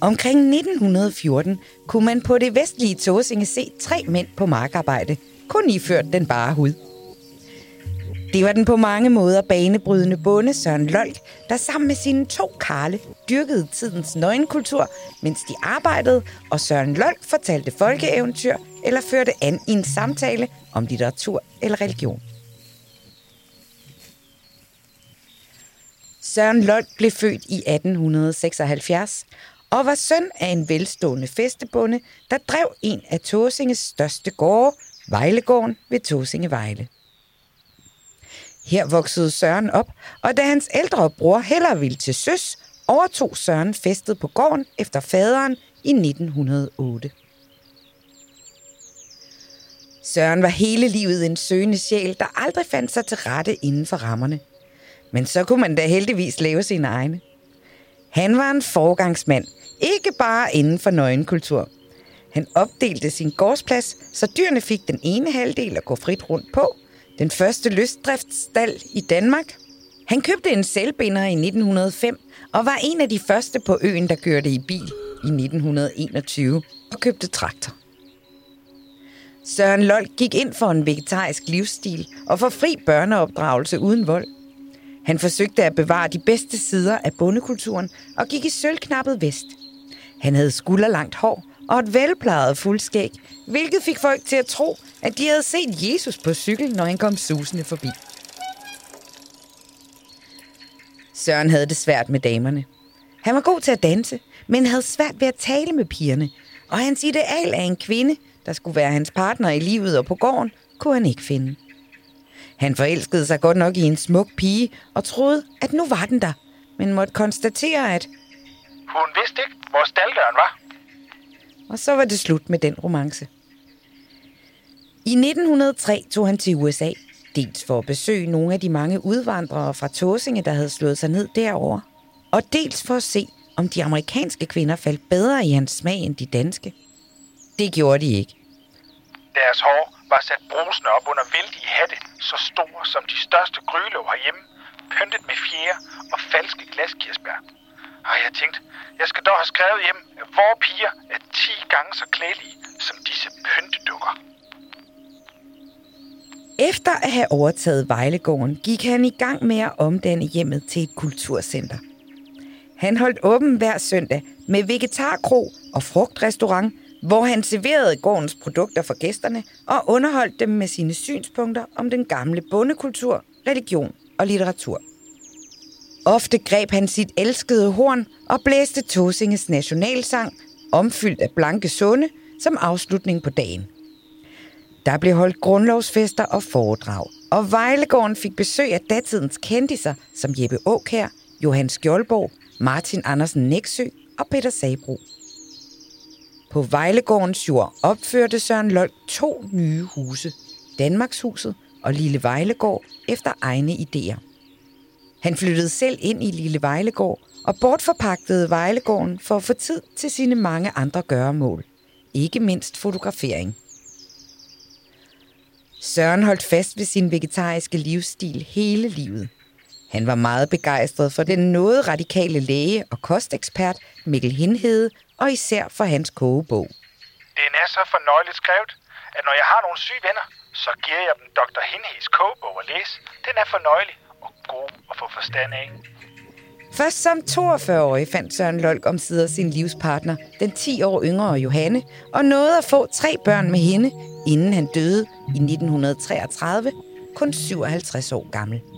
Omkring 1914 kunne man på det vestlige Tåsinge se 3 mænd på markarbejde, kun iført den bare hud. Det var den på mange måder banebrydende bonde Søren Lolk, der sammen med sine 2 karle dyrkede tidens nøgenkultur, mens de arbejdede, og Søren Lolk fortalte folkeeventyr eller førte an i en samtale om litteratur eller religion. Søren Lolk blev født i 1876 og var søn af en velstående fæstebonde, der drev en af Tåsinges største gårde, Vejlegården ved Tåsinge Vejle. Her voksede Søren op, og da hans ældre bror hellere ville til søs, overtog Søren fæstet på gården efter faderen i 1908. Søren var hele livet en søgende sjæl, der aldrig fandt sig til rette inden for rammerne. Men så kunne man da heldigvis lave sine egne. Han var en forgangsmand, ikke bare inden for nøgenkultur. Han opdelte sin gårdsplads, så dyrene fik den ene halvdel at gå frit rundt på, den første løsdriftsstald i Danmark. Han købte en selvbinder i 1905 og var en af de første på øen, der kørte i bil i 1921 og købte traktor. Søren Lolk gik ind for en vegetarisk livsstil og for fri børneopdragelse uden vold. Han forsøgte at bevare de bedste sider af bondekulturen og gik i sølvknappet vest. Han havde skulderlangt hår og et velplejet fuldskæg, hvilket fik folk til at tro, at de havde set Jesus på cykel, når han kom susende forbi. Søren havde det svært med damerne. Han var god til at danse, men havde svært ved at tale med pigerne, og hans ideal af en kvinde, der skulle være hans partner i livet og på gården, kunne han ikke finde. Han forelskede sig godt nok i en smuk pige og troede, at nu var den der, men måtte konstatere, at hun vidste ikke, hvor stalddøren var. Og så var det slut med den romance. I 1903 tog han til USA, dels for at besøge nogle af de mange udvandrere fra Tåsinge, der havde slået sig ned derovre, og dels for at se, om de amerikanske kvinder faldt bedre i hans smag end de danske. Det gjorde de ikke. Deres hår var sat brusende op under vældige hatte, så store som de største grylov herhjemme, pyntet med fjer og falske glaskirsbær. Og jeg tænkte, jeg skal dog have skrevet hjem, at vore piger er 10 gange så klædelige som disse pyntedukker. Efter at have overtaget Vejlegården, gik han i gang med at omdanne hjemmet til et kulturcenter. Han holdt åben hver søndag med vegetarkro og frugtrestaurant, hvor han serverede gårdens produkter for gæsterne og underholdt dem med sine synspunkter om den gamle bondekultur, religion og litteratur. Ofte greb han sit elskede horn og blæste Tåsinges nationalsang, omfyldt af blanke sunde, som afslutning på dagen. Der blev holdt grundlovsfester og foredrag, og Vejlegården fik besøg af datidens kendiser som Jeppe Aakjær, Johan Skjoldborg, Martin Andersen Nexø og Peter Sabro. På Vejlegårdens jord opførte Søren Lolk 2 nye huse, Danmarkshuset og Lille Vejlegård, efter egne idéer. Han flyttede selv ind i Lille Vejlegård og bortforpagtede Vejlegården for at få tid til sine mange andre gøremål, ikke mindst fotografering. Søren holdt fast ved sin vegetariske livsstil hele livet. Han var meget begejstret for den noget radikale læge og kostekspert Mikkel Hindhede, og især for hans kogebog. Den er så fornøjeligt skrevet, at når jeg har nogle syge venner, så giver jeg dem Dr. Hindhedes kogebog at læse. Den er fornøjelig og god at få forstand af. Først som 42-årig fandt Søren Lolk omsider sin livspartner, den 10 år yngre Johanne, og nåede at få 3 børn med hende, inden han døde i 1933, kun 57 år gammel.